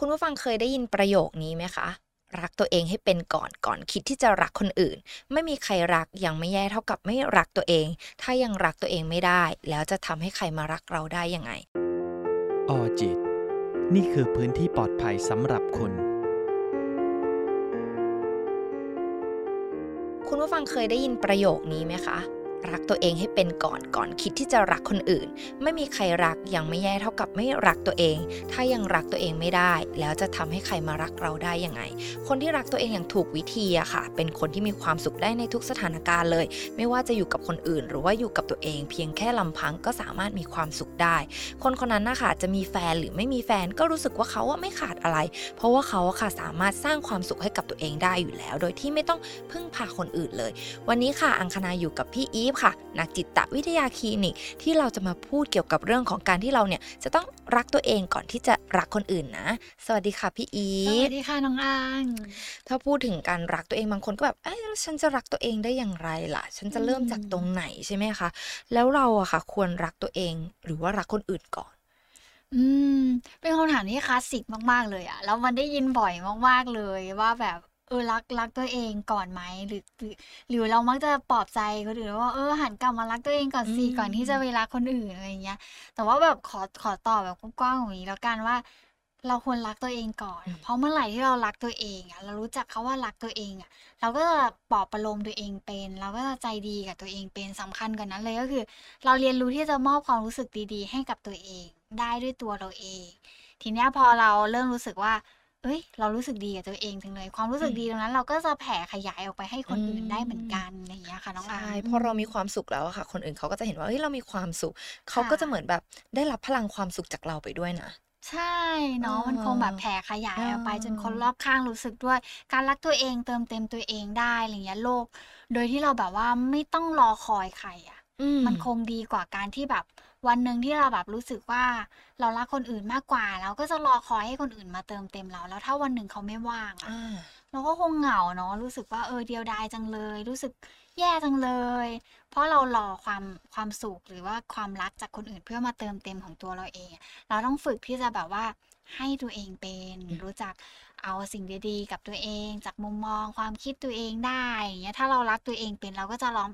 คุณผู้ฟังเคยได้ยินประโยคนี้ไหมคะรักตัวเองให้เป็นก่อนคิดที่จะรักคนอื่นไม่มีใครรักยังไม่แย่เท่ากับไม่รักตัวเองถ้ายังรักตัวเองไม่ได้แล้วจะทำให้ใครมารักเราได้ยังไงออจิตนี่คือพื้นที่ปลอดภัยสำหรับคุณคุณผู้ฟังเคยได้ยินประโยคนี้ไหมคะรักตัวเองให้เป็นก่อนคิดที่จะรักคนอื่นไม่มีใครรักยังไม่แย่เท่ากับไม่รักตัวเองถ้ายังรักตัวเองไม่ได้แล้วจะทำให้ใครมารักเราได้ยังไงคนที่รักตัวเองอย่างถูกวิธีอะค่ะเป็นคนที่มีความสุขได้ในทุกสถานการณ์เลยไม่ว่าจะอยู่กับคนอื่นหรือว่าอยู่กับตัวเองเพียงแค่ลำพังก็สามารถมีความสุขได้คนคนนั้นนะคะจะมีแฟนหรือไม่มีแฟนก็รู้สึกว่าเขาไม่ขาดอะไรเพราะว่าเขาค่ะสามารถสร้างความสุขให้กับตัวเองได้อยู่แล้วโดยที่ไม่ต้องพึ่งพาคนอื่นเลยวันนี้ค่ะอังคณาอยู่กับพี่อีค่ะนักจิตวิทยาคลินิกที่เราจะมาพูดเกี่ยวกับเรื่องของการที่เราเนี่ยจะต้องรักตัวเองก่อนที่จะรักคนอื่นนะสวัสดีค่ะพี่อีฟสวัสดีค่ะน้องอังถ้าพูดถึงการรักตัวเองบางคนก็แบบฉันจะรักตัวเองได้อย่างไรล่ะฉันจะเริ่มจากตรงไหนใช่ไหมคะแล้วเราอะค่ะควรรักตัวเองหรือว่ารักคนอื่นก่อนเป็นคำถามที่คลาสสิกมากๆเลยอะแล้วมันได้ยินบ่อยมากๆเลยว่าแบบรักตัวเองก่อนไหมหรือเรามักจะปลอบใจคนอื่นว่าหันกลับมารักตัวเองก่อนสิก่อนที่จะไปรักคนอื่นอะไรเงี้ยแต่ว่าแบบขอตอบแบบกว้างๆอย่างนี้แล้วกันว่าเราควรรักตัวเองก่อนเพราะเมื่อไหร่ที่เรารักตัวเองอ่ะเรารู้จักเขาว่ารักตัวเองอ่ะเราก็จะปลอบประโลมตัวเองเป็นเราก็จะใจดีกับตัวเองเป็นสำคัญกว่านั้นเลยก็คือเราเรียนรู้ที่จะมอบความรู้สึกดีๆให้กับตัวเองได้ด้วยตัวเราเองทีเนี้ยพอเราเริ่มรู้สึกว่าเรารู้สึกดีกับตัวเองจังเลยความรู้สึกดีตรงนั้นเราก็จะแผ่ขยายออกไปให้คนอื่นได้เหมือนกันอย่างเงี้ยค่ะน้องอาพอเรามีความสุขแล้วอะค่ะคนอื่นเขาก็จะเห็นว่าเรามีความสุขเขาก็จะเหมือนแบบได้รับพลังความสุขจากเราไปด้วยนะใช่เนาะมันคงแบบแผ่ขยายออกไปจนคนรอบข้างรู้สึกด้วยการรักตัวเองเติมเต็มตัวเองได้อะไรเงี้ยโลกโดยที่เราแบบว่าไม่ต้องรอคอยใครอะมันคงดีกว่าการที่แบบวันหนึ่งที่เราแบบรู้สึกว่าเรารักคนอื่นมากกว่าเราก็จะรอคอยให้คนอื่นมาเติมเต็มเราแล้วถ้าวันหนึ่งเขาไม่ว่างเราก็คงเหงาเนาะรู้สึกว่าเดียวดายจังเลยรู้สึกแย่จังเลยเพราะเรารอความสุขหรือว่าความรักจากคนอื่นเพื่อมาเติมเต็มของตัวเราเองเราต้องฝึกที่จะแบบว่าให้ตัวเองเป็นรู้จักเอาสิ่งดีๆกับตัวเองจากมุมมองความคิดตัวเองได้อย่างเงี้ยถ้าเรารักตัวเองเป็นเราก็จะลอง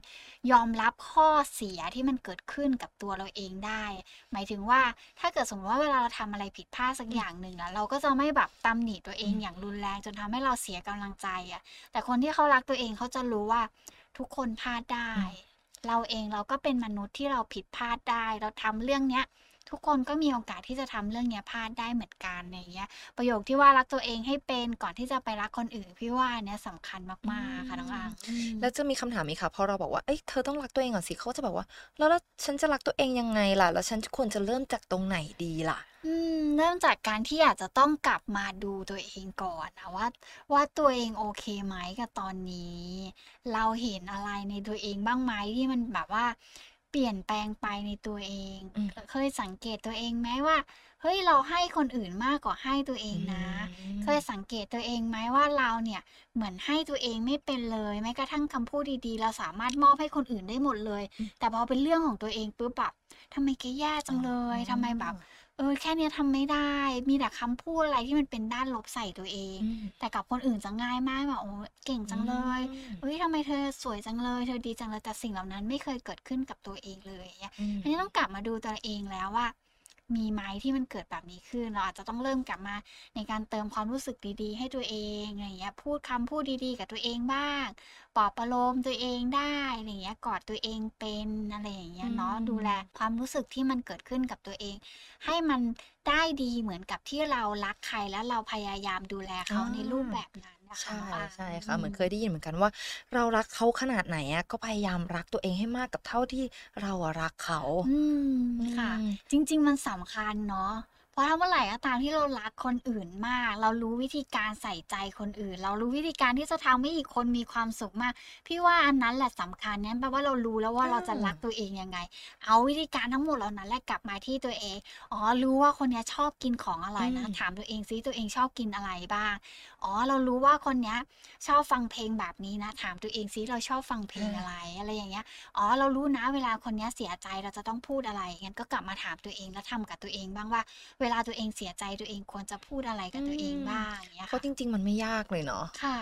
ยอมรับข้อเสียที่มันเกิดขึ้นกับตัวเราเองได้หมายถึงว่าถ้าเกิดสมมติว่าเวลาเราทำอะไรผิดพลาดสักอย่างหนึ่งแล้วเราก็จะไม่แบบตำหนิตัวเองอย่างรุนแรงจนทำให้เราเสียกำลังใจแต่คนที่เขารักตัวเองเขาจะรู้ว่าทุกคนพลาดได้เราเองเราก็เป็นมนุษย์ที่เราผิดพลาดได้เราทำเรื่องเนี้ยทุกคนก็มีโอกาสที่จะทำเรื่องเนี้ยพลาดได้เหมือนกันในเงี้ยประโยคที่ว่ารักตัวเองให้เป็นก่อนที่จะไปรักคนอื่นพี่ว่าเนี้ยสำคัญมากๆค่ะน้องอังแล้วจะมีคำถามอีกค่ะพอเราบอกว่าเธอต้องรักตัวเองก่อนสิเขาจะบอกว่าแล้วฉันจะรักตัวเองยังไงล่ะแล้วฉันควรจะเริ่มจากตรงไหนดีล่ะเริ่มจากการที่อาจจะต้องกลับมาดูตัวเองก่อนนะว่าตัวเองโอเคไหมกับตอนนี้เราเห็นอะไรในตัวเองบ้างไหมที่มันแบบว่าเปลี่ยนแปลงไปในตัวเองเคยสังเกตตัวเองไหมว่าเฮ้ยเราให้คนอื่นมากกว่าให้ตัวเองนะเคยสังเกตตัวเองไหมว่าเราเนี่ยเหมือนให้ตัวเองไม่เป็นเลยแม้กระทั่งคำพูดดีๆเราสามารถมอบให้คนอื่นได้หมดเลยแต่พอเป็นเรื่องของตัวเองปุ๊บแบบทำไมแกแย่จังเลยทำไมแบบแค่นี้ทำไม่ได้มีแต่คำพูดอะไรที่มันเป็นด้านลบใส่ตัวเองแต่กับคนอื่นจะง่ายมากแบบโอ้เก่งจังเลยทำไมเธอสวยจังเลยเธอดีจังเลยแต่สิ่งเหล่านั้นไม่เคยเกิดขึ้นกับตัวเองเลยอันนี้ต้องกลับมาดูตัวเองแล้วว่ามีไหมที่มันเกิดแบบนี้ขึ้นเราอาจจะต้องเริ่มกลับมาในการเติมความรู้สึกดีๆให้ตัวเองอะไรเงี้ยพูดคำพูดดีๆกับตัวเองบ้างปลอบประโลมตัวเองได้อะไรเงี้ยกอดตัวเองเป็นอะไรอย่างเงี้ยเนาะดูแลความรู้สึกที่มันเกิดขึ้นกับตัวเองให้มันได้ดีเหมือนกับที่เรารักใครแล้วเราพยายามดูแลเขาในรูปแบบนั้นใช่ใช่ค่ะเหมือนเคยได้ยินเหมือนกันว่าเรารักเขาขนาดไหนอ่ะก็พยายามรักตัวเองให้มากกับเท่าที่เรารักเขาค่ะจริงๆมันสำคัญเนาะเพราะถ้าเมื่อไหร่ก็ตามที่เรารักคนอื่นมากเรารู้วิธีการใส่ใจคนอื่นเรารู้วิธีการที่จะทำให้อีกคนมีความสุขมากพี่ว่าอันนั้นแหละสำคัญนั้นแปลว่าเรารู้แล้วว่าเราจะรักตัวเองยังไงเอาวิธีการทั้งหมดเหล่านั้นแหละกลับมาที่ตัวเองรู้ว่าคนนี้ชอบกินของอะไรนะถามตัวเองซิตัวเองชอบกินอะไรบ้างเรารู้ว่าคนนี้ชอบฟังเพลงแบบนี้นะถามตัวเองซิเราชอบฟังเพลงอะไรอะไรอย่างเงี้ยเรารู้นะเวลาคนนี้เสียใจเราจะต้องพูดอะไรงั้นก็กลับมาถามตัวเองแล้วทำกับตัวเองบ้างว่า เวลาตัวเองเสียใจตัวเองควรจะพูดอะไรกับตัวเองบ้างเนี่ยค่ะเพราะจริงๆมันไม่ยากเลยเนาะค่ะ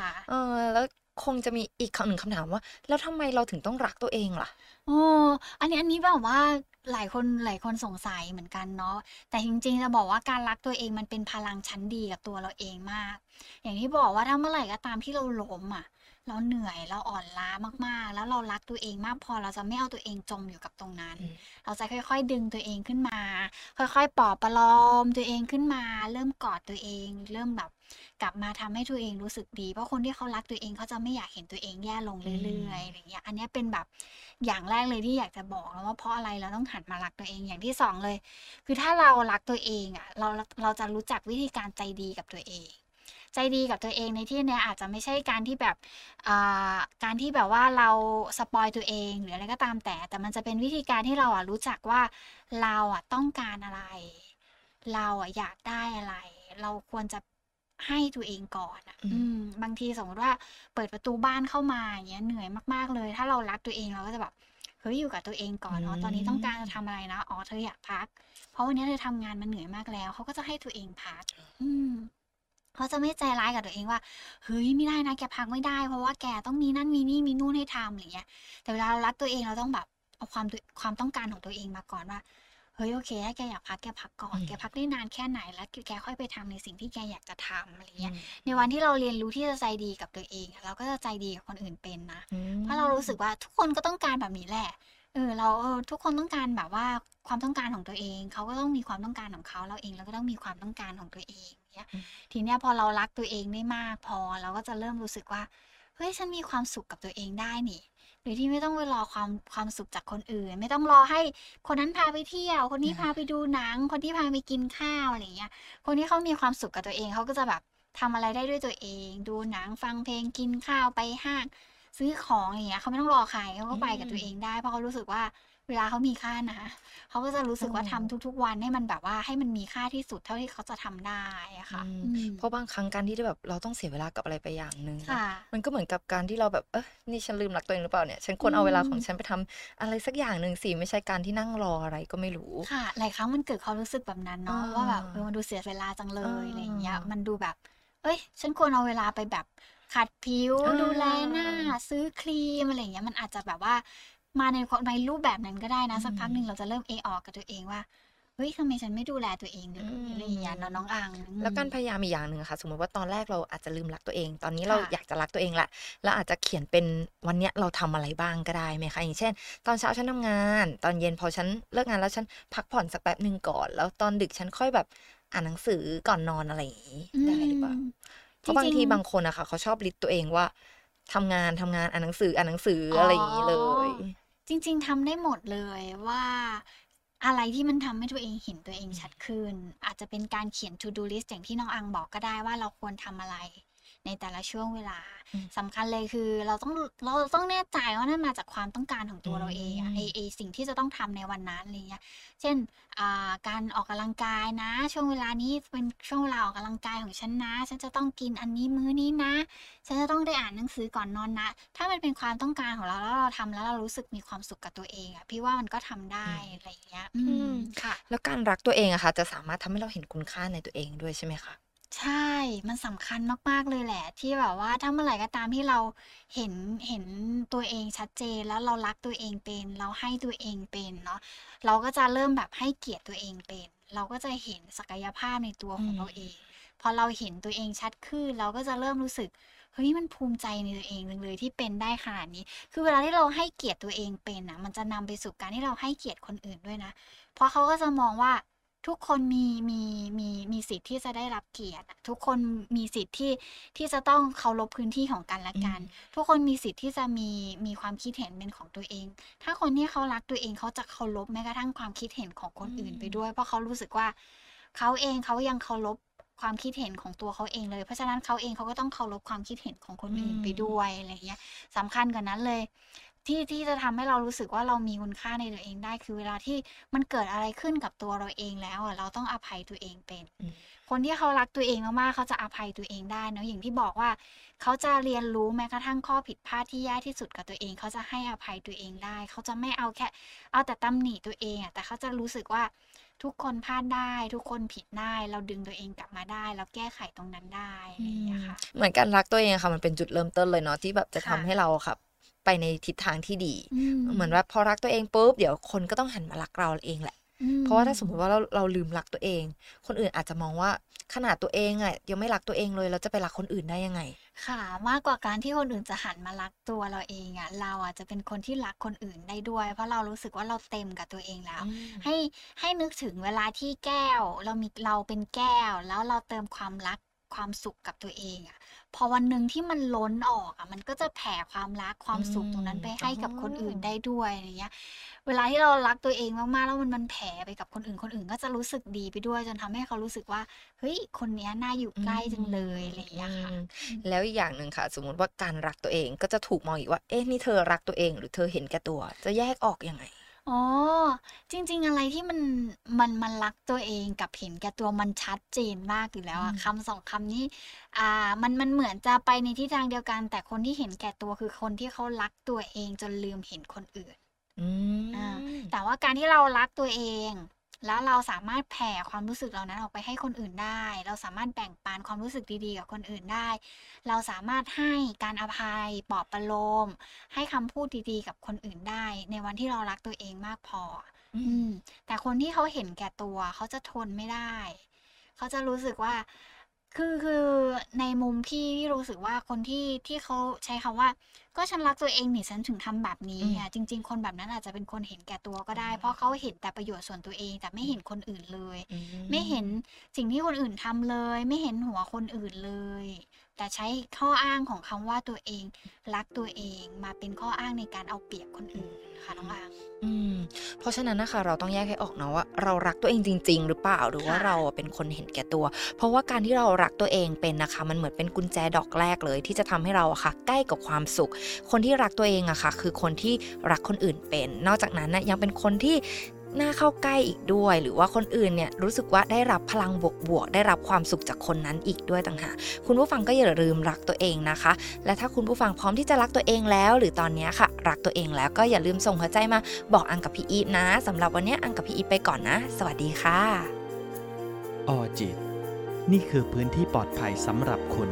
แล้วคงจะมีอีกหนึ่งคำถามว่าแล้วทำไมเราถึงต้องรักตัวเองล่ะอ๋ออันนี้แบบว่าหลายคนสงสัยเหมือนกันเนาะแต่จริงๆจะบอกว่าการรักตัวเองมันเป็นพลังชั้นดีกับตัวเราเองมากอย่างที่บอกว่าถ้าเมื่อไหร่ก็ตามที่เราล้มอ่ะเราเหนื่อยเราอ่อนล้ามากๆแล้วเรารักตัวเองมากพอเราจะไม่เอาตัวเองจมอยู่กับตรงนั้นเราจะค่อยๆดึงตัวเองขึ้นมาค่อยๆปลอบประโลมตัวเองขึ้นมาเริ่มกอดตัวเองเริ่มแบบกลับมาทำให้ตัวเองรู้สึกดีเพราะคนที่เขารักตัวเองเขาจะไม่อยากเห็นตัวเองแย่ลงเรื่อยๆอะไรเงี้ยอันนี้เป็นแบบอย่างแรกเลยที่อยากจะบอกแล้วว่าเพราะอะไรเราต้องหันมารักตัวเองอย่างที่2เลยคือถ้าเรารักตัวเองอ่ะเราจะรู้จักวิธีการใจดีกับตัวเองใจดีกับตัวเองในที่นี้อาจจะไม่ใช่การที่แบบเราสปอยตัวเองหรืออะไรก็ตามแต่มันจะเป็นวิธีการที่เราอ่ะรู้จักว่าเราอ่ะต้องการอะไรเราอ่ะอยากได้อะไรเราควรจะให้ตัวเองก่อนอ่ะบางทีสมมติว่าเปิดประตูบ้านเข้ามาอย่างเงี้ยเหนื่อยมากๆเลยถ้าเรารักตัวเองเราก็จะแบบเฮ้ยอยู่กับตัวเองก่อนอ๋อตอนนี้ต้องการจะทำอะไรนะอ๋อเธออยากพักเพราะวันนี้เธอทำงานมันเหนื่อยมากแล้วเขาก็จะให้ตัวเองพักเขาจะไม่ใจร้ายกับตัวเองว่าเฮ้ยไม่ได้นะแกพักไม่ได้เพราะว่าแกต้องมีนั่นมีนี่มีนู่นให้ทำอะไรเงี้ยแต่เวลาเรารักตัวเองเราต้องแบบเอาความต้องการของตัวเองมาก่อนว่าเฮ้ยโอเคถ้าแกอยากพักแกพักก่อนแกพักได้นานแค่ไหนแล้วแกค่อยไปทำในสิ่งที่แกอยากจะทำอะไรเงี้ยในวันที่เราเรียนรู้ที่จะใจดีกับตัวเองเราก็จะใจดีกับคนอื่นเป็นนะเพราะเรารู้สึกว่าทุกคนก็ต้องการแบบนี้แหละทุกคนต้องการแบบว่าความต้องการของตัวเองเขาก็ต้องมีความต้องการของเขาเราเองเราก็ต้องมีความต้องการของตัวเองเนี่ยทีเนี้ยพอเรารักตัวเองได้มากพอเราก็จะเริ่มรู้สึกว่าเฮ้ยฉันมีความสุขกับตัวเองได้นี่โดยที่ไม่ต้องไปรอความสุขจากคนอื่นไม่ต้องรอให้คนนั้นพาไปเที่ยวคนนี้พาไปดูหนังคนที่พาไปกินข้าวอะไรเงี้ยคนที่เขามีความสุขกับตัวเองเขาก็จะแบบทำอะไรได้ด้วยตัวเองดูหนังฟังเพลงกินข้าวไปห้างซื้อของอย่างเงี้ยเขาไม่ต้องรอใครเขาก็ไปกับตัวเองได้เพราะเขารู้สึกว่าเวลาเขามีค่านะเขาก็จะรู้สึกว่าทำทุกๆวันให้มันแบบว่าให้มันมีค่าที่สุดเท่าที่เขาจะทำได้อะค่ะเพราะบางครั้งการที่แบบเราต้องเสียเวลากับอะไรไปอย่างหนึ่งมันก็เหมือนกับการที่เราแบบนี่ฉันลืมรักตัวเองหรือเปล่าเนี่ยฉันควรเอาเวลาของฉันไปทำอะไรสักอย่างหนึ่งสิไม่ใช่การที่นั่งรออะไรก็ไม่รู้ค่ะหลายครั้งมันเกิดความรู้สึกแบบนั้นเนาะว่าแบบมันดูเสียเวลาจังเลยอะไรอย่างเงี้ยมันดูแบบฉันควรเอาเวลาไปแบบขัดผิวดูแลหน้าซื้อครีมอะไรอย่างเงี้ยมันอาจจะแบบว่ามาในรูปแบบนั้นก็ได้นะสักพักหนึ่งเราจะเริ่มออกกับตัวเองว่าเฮ้ยทำไมฉันไม่ดูแลตัวเองเลยอะไรอย่างเงี้ยน้องอังแล้วการพยายามอีกอย่างหนึ่งค่ะสมมติว่าตอนแรกเราอาจจะลืมรักตัวเองตอนนี้เราอยากจะรักตัวเองละแล้วอาจจะเขียนเป็นวันเนี้ยเราทำอะไรบ้างก็ได้ไหมคะอย่างเช่นตอนเช้าฉันทำงานตอนเย็นพอฉันเลิกงานแล้วฉันพักผ่อนสักแป๊บหนึ่งก่อนแล้วตอนดึกฉันค่อยแบบอ่านหนังสือก่อนนอนอะไรอย่างงี้ได้หรือเปล่าเพราะบางทีบางคนอะค่ะเขาชอบลิสต์ตัวเองว่าทำงานอ่านหนังสืออะไรอย่างนี้เลยจริงๆทำได้หมดเลยว่าอะไรที่มันทำให้ตัวเองเห็นตัวเองชัดขึ้นอาจจะเป็นการเขียน to do list อย่างที่น้องอังบอกก็ได้ว่าเราควรทำอะไรในแต่ละช่วงเวลาสำคัญเลยคือเราต้องแน่ใจว่านั่นมาจากความต้องการของตัวเราเองไอสิ่งที่จะต้องทำในวันนั้นอะไรเงี้ยเช่นการออกกำลังกายนะช่วงเวลานี้เป็นช่วงเวลาออกกำลังกายของฉันนะฉันจะต้องกินอันนี้มื้อนี้นะฉันจะต้องได้อ่านหนังสือก่อนนอนนะถ้ามันเป็นความต้องการของเราแล้วเราทำแล้วเรารู้สึกมีความสุขกับตัวเองอ่ะพี่ว่ามันก็ทำได้อะไรเงี้ยค่ะแล้วการรักตัวเองอะค่ะจะสามารถทำให้เราเห็นคุณค่าในตัวเองด้วยใช่ไหมคะใช่มันสำคัญมากๆเลยแหละที่แบบว่าถ้าเมื่อไหร่ก็ตามที่เราเห็นตัวเองชัดเจนแล้วเรารักตัวเองเป็นเราให้ตัวเองเป็นเนาะเราก็จะเริ่มแบบให้เกียรติตัวเองเป็นเราก็จะเห็นศักยภาพในตัวของเราเองพอเราเห็นตัวเองชัดขึ้นเราก็จะเริ่มรู้สึกเฮ้ยมันภูมิใจในตัวเองเลยที่เป็นได้ขนาดนี้คือเวลาที่เราให้เกียรติตัวเองเป็นนะมันจะนำไปสู่การที่เราให้เกียรติคนอื่นด้วยนะเพราะเขาก็จะมองว่าทุกคนมีสิทธิ์ที่จะได้รับเกียรติทุกคนมีสิทธิ์ที่จะต้องเคารพพื้นที่ของกันและกันทุกคนมีสิทธิ์ที่จะมีความคิดเห็นเป็นของตัวเองถ้าคนที่เขารักตัวเองเขาจะเคารพแม้กระทั่งความคิดเห็นของคนอื่นไปด้วยเพราะเขารู้สึกว่าเขาเองเขายังเคารพความคิดเห็นของตัวเขาเองเลยเพราะฉะนั้นเขาเองเขาก็ต้องเคารพความคิดเห็นของคนอื่นไปด้วยอะไรเงี้ยสำคัญกว่านั้นเลยที่จะทำให้เรารู้สึกว่าเรามีคุณค่าในตัวเองได้คือเวลาที่มันเกิดอะไรขึ้นกับตัวเราเองแล้วเราต้องอภัยตัวเองเป็นคนที่เขารักตัวเองมากๆเขาจะอภัยตัวเองได้เนาะอย่างที่บอกว่าเขาจะเรียนรู้แม้กระทั่งข้อผิดพลาดที่แย่ที่สุดกับตัวเองเขาจะให้อภัยตัวเองได้เขาจะไม่เอาแต่ตำหนิตัวเองแต่เขาจะรู้สึกว่า ทุกคนพลาดได้ทุกคนผิดได้เราดึงตัวเองกลับมาได้เราแก้ไขตรงนั้นได้นะคะเหมือนการรักตัวเองค่ะมันเป็นจุดเริ่มต้นเลยเนาะที่แบบจะทำให้เราค่ะไปในทิศทางที่ดีเหมือนว่าพอรักตัวเองปุ๊บเดี๋ยวคนก็ต้องหันมารักเราเองแหละเพราะว่าถ้าสมมติว่าเราลืมรักตัวเองคนอื่นอาจจะมองว่าขนาดตัวเองอ่ะยังไม่รักตัวเองเลยเราจะไปรักคนอื่นได้ยังไงค่ะมากกว่าการที่คนอื่นจะหันมารักตัวเราเองอ่ะเราอาจจะเป็นคนที่รักคนอื่นได้ด้วยเพราะเรารู้สึกว่าเราเต็มกับตัวเองแล้วให้นึกถึงเวลาที่แก้วเราเป็นแก้วแล้วเราเติมความรักความสุขกับตัวเองอ่ะพอวันหนึ่งที่มันล้นออกอ่ะมันก็จะแผ่ความรักความสุขตรงนั้นไปให้กับคนอื่นได้ด้วยอะไรเงี้ยเวลาที่เรารักตัวเองมากๆแล้วมันแผ่ไปกับคนอื่นคนอื่นก็จะรู้สึกดีไปด้วยจนทำให้เขารู้สึกว่าเฮ้ยคนเนี้ยน่าอยู่ใกล้จังเลยอะไรอย่างเงี้ยค่ะแล้วอีกอย่างหนึ่งค่ะสมมติว่าการรักตัวเองก็จะถูกมองอีกว่าเอ๊ะนี่เธอรักตัวเองหรือเธอเห็นแก่ตัวจะแยกออกยังไงอ๋อจริงๆอะไรที่มันรักตัวเองกับเห็นแก่ตัวมันชัดเจนมากอยู่แล้วอะคำสองคำนี้มันเหมือนจะไปในทิศทางเดียวกันแต่คนที่เห็นแก่ตัวคือคนที่เขารักตัวเองจนลืมเห็นคนอื่นแต่ว่าการที่เรารักตัวเองแล้วเราสามารถแผ่ความรู้สึกเหล่านั้นออกไปให้คนอื่นได้เราสามารถแบ่งปันความรู้สึกดีๆกับคนอื่นได้เราสามารถให้การอภัยปลอบประโลมให้คำพูดดีๆกับคนอื่นได้ในวันที่เรารักตัวเองมากพอแต่คนที่เขาเห็นแก่ตัวเขาจะทนไม่ได้เขาจะรู้สึกว่าคือในมุมพี่รู้สึกว่าคนที่เขาใช้คำว่าก็ฉันรักตัวเองนี่ฉันถึงทำแบบนี้อ่ะจริงๆคนแบบนั้นอาจจะเป็นคนเห็นแก่ตัวก็ได้เพราะเขาเห็นแต่ประโยชน์ส่วนตัวเองแต่ไม่เห็นคนอื่นเลยไม่เห็นสิ่งที่คนอื่นทำเลยไม่เห็นหัวคนอื่นเลยแต่ใช้ข้ออ้างของคำว่าตัวเองรักตัวเองมาเป็นข้ออ้างในการเอาเปรียบคนอื่นค่ะน้องอ้างเพราะฉะนั้นนะคะเราต้องแยกให้ออกนะว่าเรารักตัวเองจริงๆหรือเปล่าหรือว่าเราเป็นคนเห็นแก่ตัวเพราะว่าการที่เรารักตัวเองเป็นนะคะมันเหมือนเป็นกุญแจดอกแรกเลยที่จะทำให้เราอะค่ะใกล้กับความสุขคนที่รักตัวเองอะค่ะคือคนที่รักคนอื่นเป็นนอกจากนั้นนะยังเป็นคนที่น่าเข้าใกล้อีกด้วยหรือว่าคนอื่นเนี่ยรู้สึกว่าได้รับพลังบวกๆได้รับความสุขจากคนนั้นอีกด้วยต่างหากคุณผู้ฟังก็อย่าลืมรักตัวเองนะคะและถ้าคุณผู้ฟังพร้อมที่จะรักตัวเองแล้วหรือตอนนี้ค่ะรักตัวเองแล้วก็อย่าลืมส่งหัวใจมาบอกอังกับพี่อีฟนะสำหรับวันนี้อังกับพี่อีฟไปก่อนนะสวัสดีค่ะออจิตนี่คือพื้นที่ปลอดภัยสำหรับคุณ